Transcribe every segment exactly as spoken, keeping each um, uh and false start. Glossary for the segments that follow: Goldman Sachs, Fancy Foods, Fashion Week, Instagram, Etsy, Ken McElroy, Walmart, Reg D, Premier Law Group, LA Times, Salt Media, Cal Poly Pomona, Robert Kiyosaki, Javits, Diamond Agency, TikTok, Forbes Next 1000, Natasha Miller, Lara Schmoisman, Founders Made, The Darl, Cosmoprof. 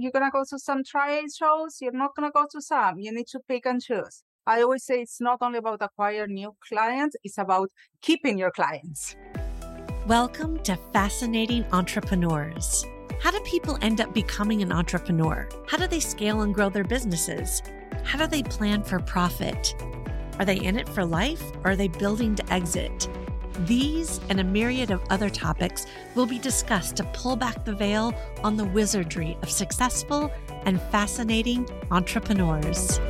you're going to go to some trial shows, you're not going to go to some. You need to pick and choose. I always say it's not only about acquiring new clients, it's about keeping your clients. Welcome to Fascinating Entrepreneurs. How do people end up becoming an entrepreneur? How do they scale and grow their businesses? How do they plan for profit? Are they in it for life, or are they building to exit? These and a myriad of other topics will be discussed to pull back the veil on the wizardry of successful and fascinating entrepreneurs.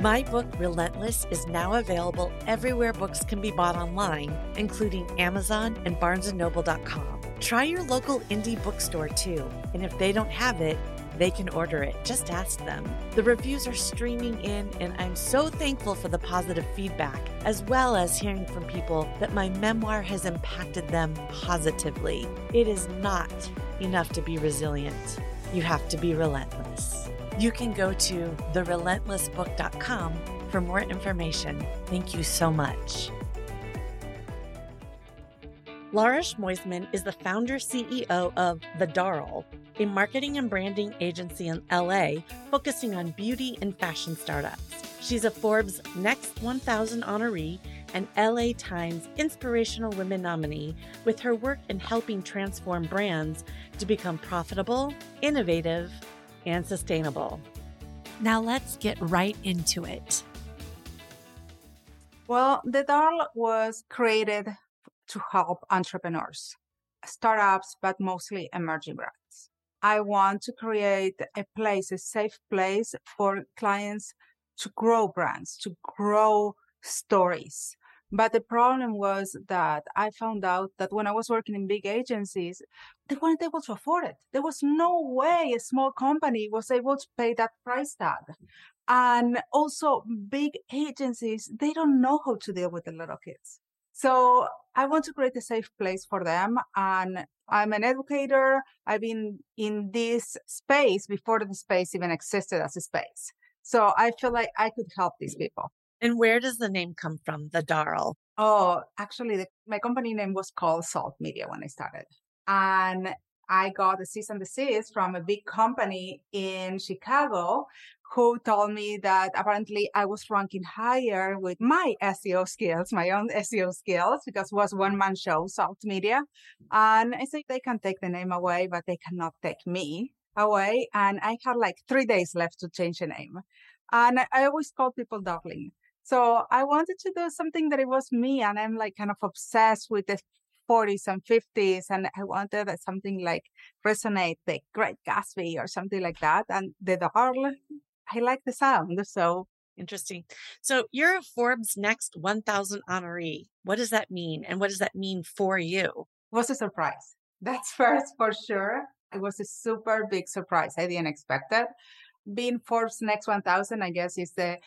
My book, Relentless, is now available everywhere books can be bought online, including Amazon and barnes and noble dot com. Try your local indie bookstore too, and if they don't have it, they can order it. Just ask them. The reviews are streaming in, and I'm so thankful for the positive feedback, as well as hearing from people that my memoir has impacted them positively. It is not enough to be resilient. You have to be relentless. You can go to the relentless book dot com for more information. Thank you so much. Lara Schmoisman is the founder C E O of The Darl, a marketing and branding agency in L A focusing on beauty and fashion startups. She's a Forbes Next one thousand honoree and L A Times Inspirational Women nominee with her work in helping transform brands to become profitable, innovative, and sustainable. Now let's get right into it. Well, The Darl was created to help entrepreneurs, startups, but mostly emerging brands. I want to create a place, a safe place for clients to grow brands, to grow stories. But the problem was that I found out that when I was working in big agencies, they weren't able to afford it. There was no way a small company was able to pay that price tag. And also big agencies, they don't know how to deal with the little kids. So I want to create a safe place for them. And I'm an educator. I've been in this space before the space even existed as a space. So I feel like I could help these people. And where does the name come from, The Darl? Oh, actually, the, my company name was called Salt Media when I started. And I got a cease and desist from a big company in Chicago who told me that apparently I was ranking higher with my S E O skills, my own S E O skills, because it was one-man show, Salt Media. And I said, they can take the name away, but they cannot take me away. And I had like three days left to change the name. And I, I always call people darling. So I wanted to do something that it was me. And I'm like kind of obsessed with the forties and fifties. And I wanted something like resonate, like Great Gatsby or something like that. And The Darl, I like the sound. So interesting. So you're a Forbes Next one thousand honoree. What does that mean? And what does that mean for you? It was a surprise. That's first for sure. It was a super big surprise. I didn't expect it. Being Forbes Next one thousand, I guess, is the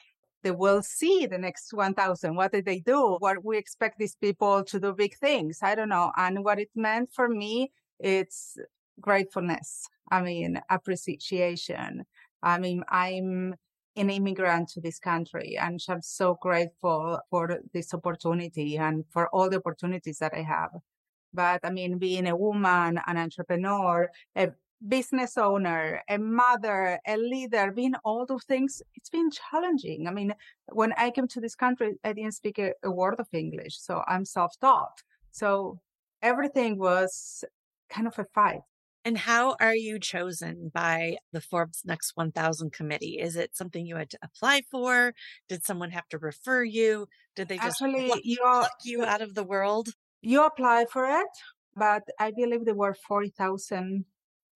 they will see the next one thousand. What did they do? What we expect these people to do big things. I don't know. And what it meant for me, it's gratefulness. I mean, appreciation. I mean, I'm an immigrant to this country, and I'm so grateful for this opportunity and for all the opportunities that I have. But I mean, being a woman, an entrepreneur, a business owner, a mother, a leader, being all those things, it's been challenging. I mean, when I came to this country, I didn't speak a, a word of English, so I'm self-taught. So everything was kind of a fight. And how are you chosen by the Forbes Next one thousand committee? Is it something you had to apply for? Did someone have to refer you? Did they just Actually, pluck, you, pluck you out of the world? You apply for it, but I believe there were forty thousand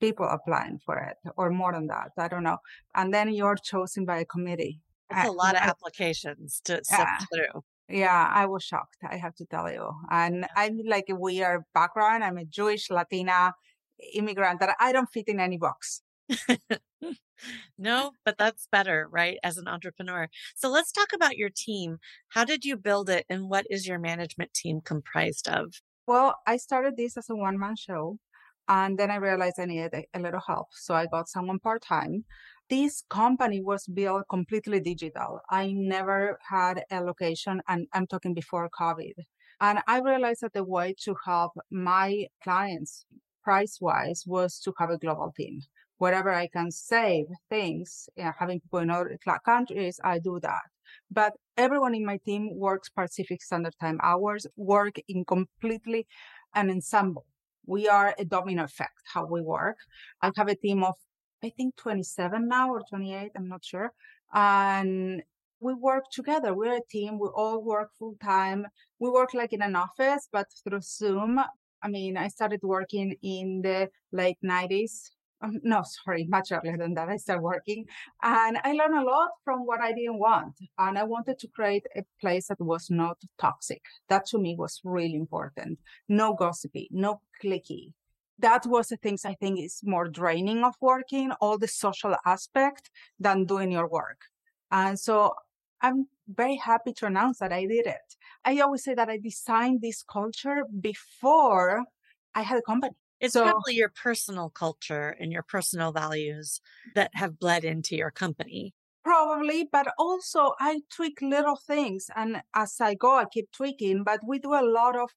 people applying for it, or more than that. I don't know. And then you're chosen by a committee. That's a lot of applications to sift through. Yeah, I was shocked, I have to tell you. And I'm like a weird background. I'm a Jewish Latina immigrant that I don't fit in any box. No, but that's better, right? As an entrepreneur. So let's talk about your team. How did you build it, and what is your management team comprised of? Well, I started this as a one-man show. And then I realized I needed a, a little help. So I got someone part-time. This company was built completely digital. I never had a location, and I'm talking before COVID. And I realized that the way to help my clients price-wise was to have a global team. Wherever I can save things, you know, having people in other countries, I do that. But everyone in my team works Pacific Standard Time hours, work in completely an ensemble. We are a domino effect, how we work. I have a team of, I think, twenty-seven now or twenty-eight, I'm not sure. And we work together. We're a team. We all work full time. We work like in an office, but through Zoom. I mean, I started working in the late nineties. Um, no, sorry, much earlier than that. I started working and I learned a lot from what I didn't want. And I wanted to create a place that was not toxic. That to me was really important. No gossipy, no cliquey. That was the things I think is more draining of working, all the social aspect than doing your work. And so I'm very happy to announce that I did it. I always say that I designed this culture before I had a company. It's so, probably your personal culture and your personal values that have bled into your company. Probably, but also I tweak little things. And as I go, I keep tweaking, but we do a lot of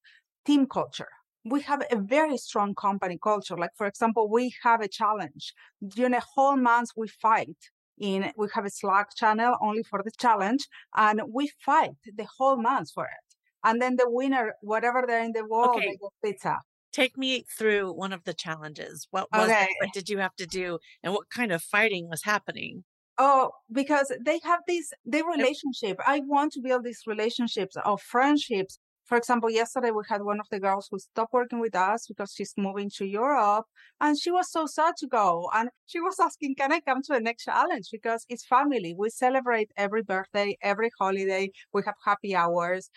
team culture. We have a very strong company culture. Like, for example, we have a challenge. During a whole month, we fight. In, we have a Slack channel only for the challenge, and we fight the whole month for it. And then the winner, whatever they're in the world, okay. They get pizza. Take me through one of the challenges. What was okay. it? What did you have to do? And what kind of fighting was happening? Oh, because they have this, their relationship. I want to build these relationships of friendships. For example, yesterday we had one of the girls who stopped working with us because she's moving to Europe and she was so sad to go. And she was asking, can I come to the next challenge? Because it's family. We celebrate every birthday, every holiday. We have happy hours.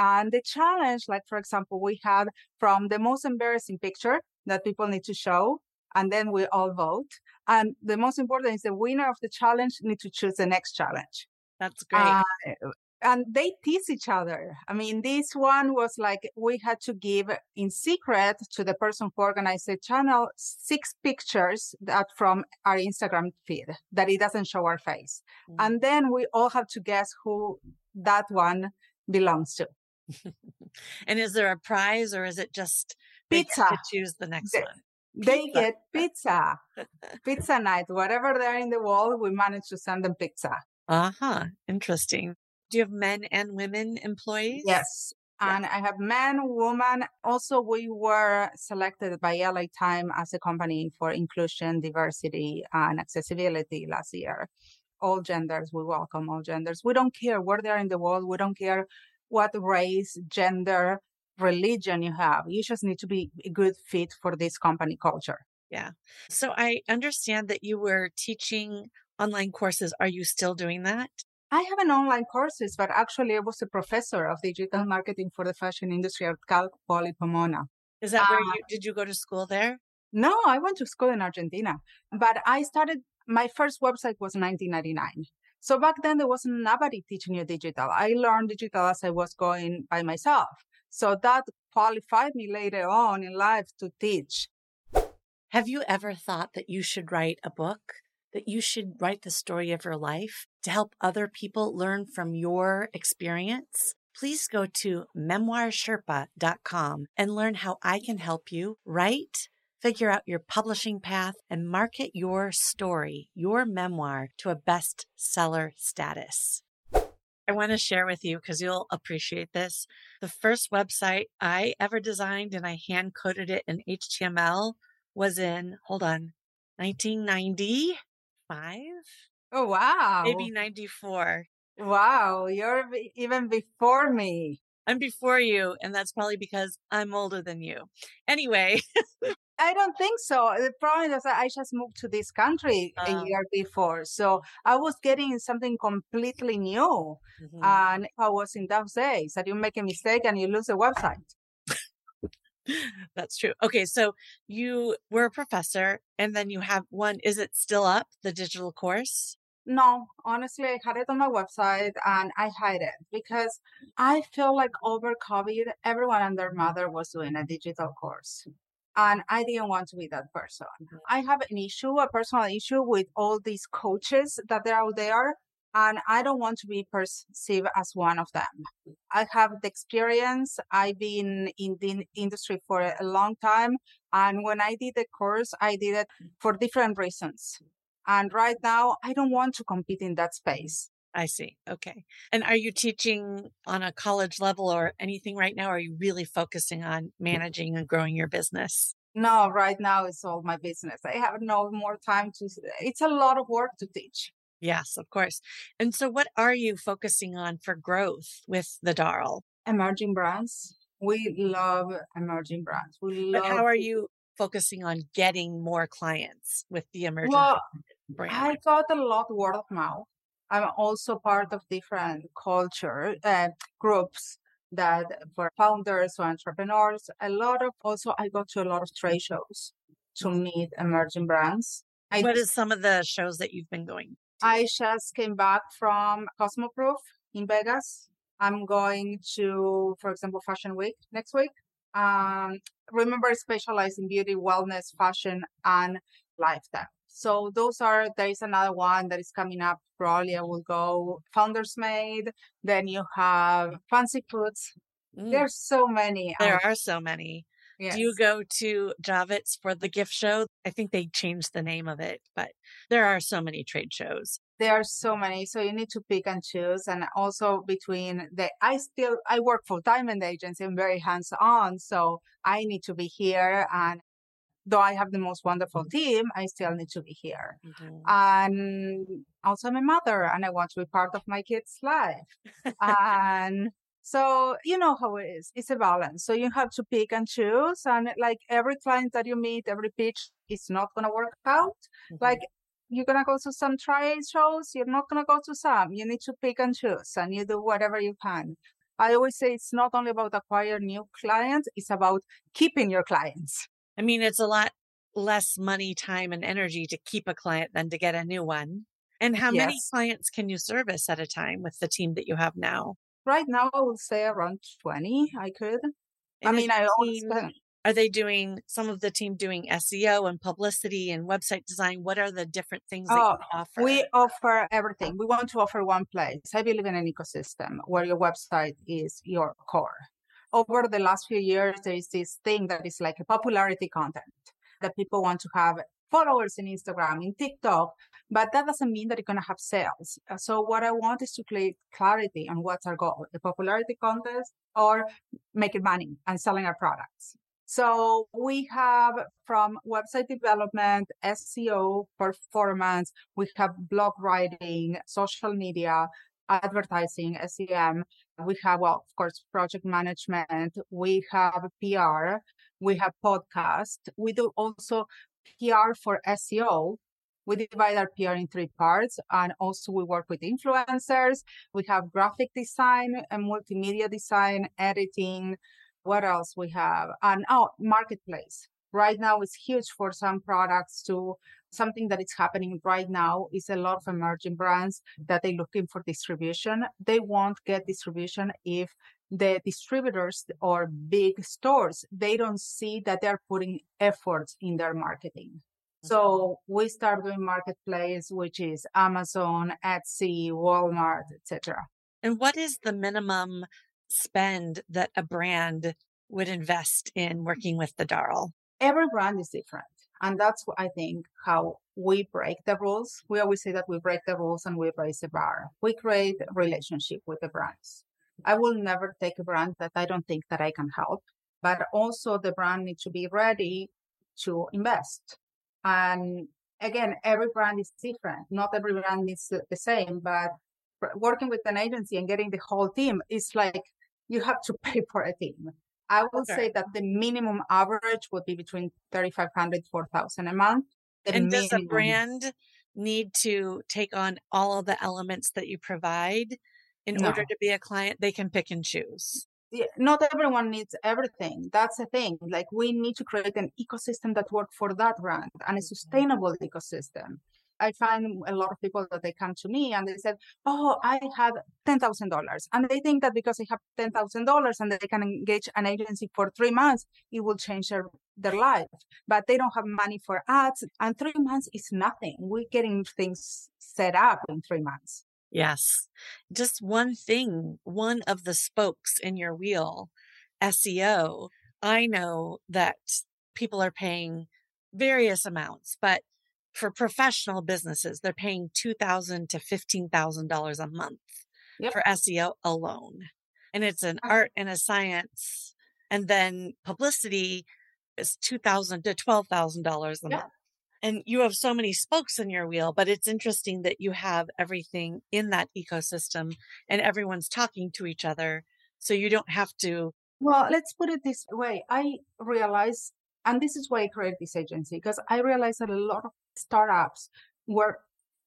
And the challenge, like, for example, we had from the most embarrassing picture that people need to show. And then we all vote. And the most important is the winner of the challenge need to choose the next challenge. That's great. Uh, And they tease each other. I mean, this one was like, we had to give in secret to the person who organized the channel, six pictures that from our Instagram feed that it doesn't show our face. Mm-hmm. And then we all have to guess who that one belongs to. And is there a prize or is it just pizza to choose the next the- one? They pizza. Get pizza, pizza night, whatever they're in the world, we managed to send them pizza. Uh-huh. Interesting. Do you have men and women employees? Yes. Yeah. And I have men, women. Also, we were selected by L A Time as a company for inclusion, diversity, and accessibility last year. All genders. We welcome all genders. We don't care where they are in the world. We don't care what race, gender, religion you have. You just need to be a good fit for this company culture. Yeah. So I understand that you were teaching online courses. Are you still doing that? I have an online courses, but actually I was a professor of digital marketing for the fashion industry at Cal Poly Pomona. Is that where uh, you, did you go to school there? No, I went to school in Argentina, but I started, my first website was nineteen ninety-nine. So back then there was nobody teaching you digital. I learned digital as I was going by myself. So that qualified me later on in life to teach. Have you ever thought that you should write a book? That you should write the story of your life to help other people learn from your experience? Please go to memoir sherpa dot com and learn how I can help you write, figure out your publishing path, and market your story, your memoir, to a bestseller status. I want to share with you, because you'll appreciate this, the first website I ever designed and I hand-coded it in H T M L was in, hold on, nineteen ninety. Five? Oh, wow. Maybe ninety-four. Wow. You're b- even before me. I'm before you. And that's probably because I'm older than you. Anyway. I don't think so. The problem is that I just moved to this country um, a year before. So I was getting something completely new. Mm-hmm. And I was in those days that you make a mistake and you lose the website. That's true. Okay. So you were a professor and then you have one. Is it still up, the digital course? No, honestly, I had it on my website and I hide it because I feel like over COVID, everyone and their mother was doing a digital course. And I didn't want to be that person. I have an issue, a personal issue with all these coaches that are out there and I don't want to be perceived as one of them. I have the experience. I've been in the industry for a long time. And when I did the course, I did it for different reasons. And right now, I don't want to compete in that space. I see. Okay. And are you teaching on a college level or anything right now? Or are you really focusing on managing and growing your business? No, right now it's all my business. I have no more time to, it's a lot of work to teach. Yes, of course. And so what are you focusing on for growth with the Darl? Emerging brands. We love emerging brands. We love. But how are you focusing on getting more clients with the emerging well, brand? I got a lot word of mouth. I'm also part of different culture uh, groups that for founders or entrepreneurs. A lot of, also I go to a lot of trade shows to meet emerging brands. I, what is some of the shows that you've been going to? I just came back from Cosmoprof in Vegas. I'm going to, for example, Fashion Week next week. Um, remember, specialize in beauty, wellness, fashion, and lifestyle. So those are, there is another one that is coming up. Probably I will go Founders Made. Then you have Fancy Foods. Mm. There's so many. There um, are so many. Yes. Do you go to Javits for the gift show? I think they changed the name of it, but there are so many trade shows. There are so many. So you need to pick and choose. And also between the, I still, I work for Diamond Agency. I'm very hands-on. So I need to be here. And though I have the most wonderful team, I still need to be here. Mm-hmm. And also I'm a mother and I want to be part of my kids' life. And so you know how it is. It's a balance. So you have to pick and choose. And like every client that you meet, every pitch is not going to work out. Mm-hmm. Like you're going to go to some trial shows. You're not going to go to some. You need to pick and choose and you do whatever you can. I always say it's not only about acquiring new clients. It's about keeping your clients. I mean, it's a lot less money, time, and energy to keep a client than to get a new one. And how yes. many clients can you service at a time with the team that you have now? Right now, I would say around twenty, I could. And I mean, I always... Team, are they doing, some of the team doing S E O and publicity and website design? What are the different things that oh, you offer? We offer everything. We want to offer one place. I believe in an ecosystem where your website is your core. Over the last few years, there is this thing that is like a popularity content that people want to have followers in Instagram, in TikTok, but that doesn't mean that you're going to have sales. So what I want is to create clarity on what's our goal, the popularity contest or making money and selling our products. So we have from website development, S E O, performance, we have blog writing, social media, advertising, S E M. We have, well, of course, project management. We have P R. We have podcast. We do also P R for S E O. We divide our P R in three parts, and also we work with influencers. We have graphic design and multimedia design, editing. What else we have? And oh, marketplace. Right now, it's huge for some products to something that is happening right now is a lot of emerging brands that they're looking for distribution. They won't get distribution if the distributors or big stores, they don't see that they're putting efforts in their marketing. So we start doing marketplace, which is Amazon, Etsy, Walmart, et cetera. And what is the minimum spend that a brand would invest in working with the Darl? Every brand is different. And that's, I think, how we break the rules. We always say that we break the rules and we raise the bar. We create a relationship with the brands. I will never take a brand that I don't think that I can help, but also the brand needs to be ready to invest. And again, every brand is different. Not every brand is the same, but working with an agency and getting the whole team is like you have to pay for a team. I would okay. say that the minimum average would be between thirty-five hundred dollars, four thousand dollars a month. The and minimum. Does a brand need to take on all of the elements that you provide in no. order to be a client? They can pick and choose. Yeah, not everyone needs everything. That's the thing. Like we need to create an ecosystem that works for that brand and a sustainable ecosystem. I find a lot of people that they come to me and they said, oh, I had ten thousand dollars. And they think that because they have ten thousand dollars and they can engage an agency for three months, it will change their, their life. But they don't have money for ads. And three months is nothing. We're getting things set up in three months. Yes. Just one thing, one of the spokes in your wheel, S E O. I know that people are paying various amounts, but for professional businesses, they're paying two thousand to fifteen thousand dollars a month yep. for S E O alone. And it's an art and a science. And then publicity is two thousand to twelve thousand dollars a yep. month. And you have so many spokes in your wheel, but it's interesting that you have everything in that ecosystem and everyone's talking to each other. So you don't have to. Well, let's put it this way. I realized, and this is why I created this agency, because I realized that a lot of startups were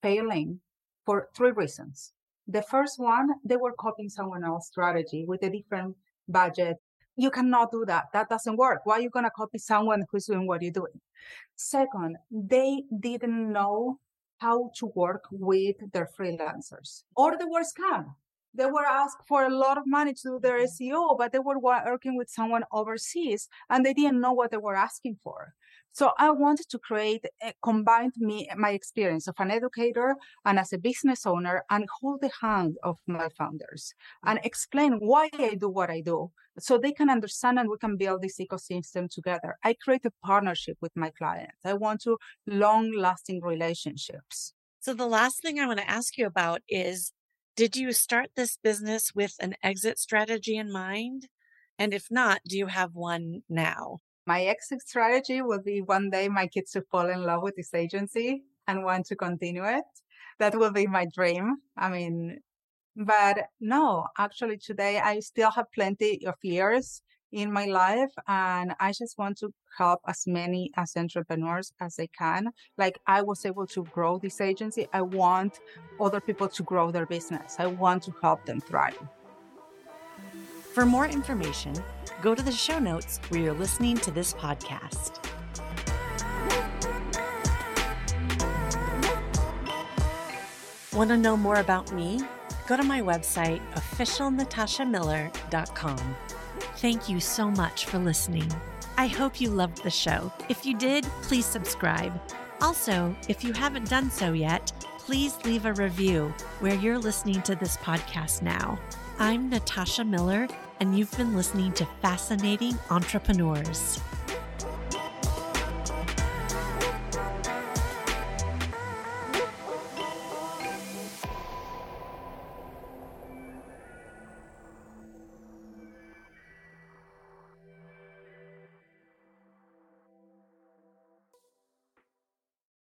failing for three reasons. The first one, they were copying someone else's strategy with a different budget. You cannot do that. That doesn't work. Why are you going to copy someone who's doing what you're doing? Second, they didn't know how to work with their freelancers, or they were scammed. They were asked for a lot of money to do their S E O, but they were working with someone overseas and they didn't know what they were asking for. So I wanted to create, a, combined me, my experience of an educator and as a business owner, and hold the hand of my founders and explain why I do what I do so they can understand and we can build this ecosystem together. I create a partnership with my clients. I want to long-lasting relationships. So the last thing I want to ask you about is, did you start this business with an exit strategy in mind? And if not, do you have one now? My exit strategy will be one day my kids to fall in love with this agency and want to continue it. That will be my dream. I mean, but no, actually today I still have plenty of years in my life and I just want to help as many as entrepreneurs as I can. Like I was able to grow this agency. I want other people to grow their business. I want to help them thrive. For more information, go to the show notes where you're listening to this podcast. Want to know more about me? Go to my website, official natasha miller dot com. Thank you so much for listening. I hope you loved the show. If you did, please subscribe. Also, if you haven't done so yet, please leave a review where you're listening to this podcast now. I'm Natasha Miller, and you've been listening to Fascinating Entrepreneurs.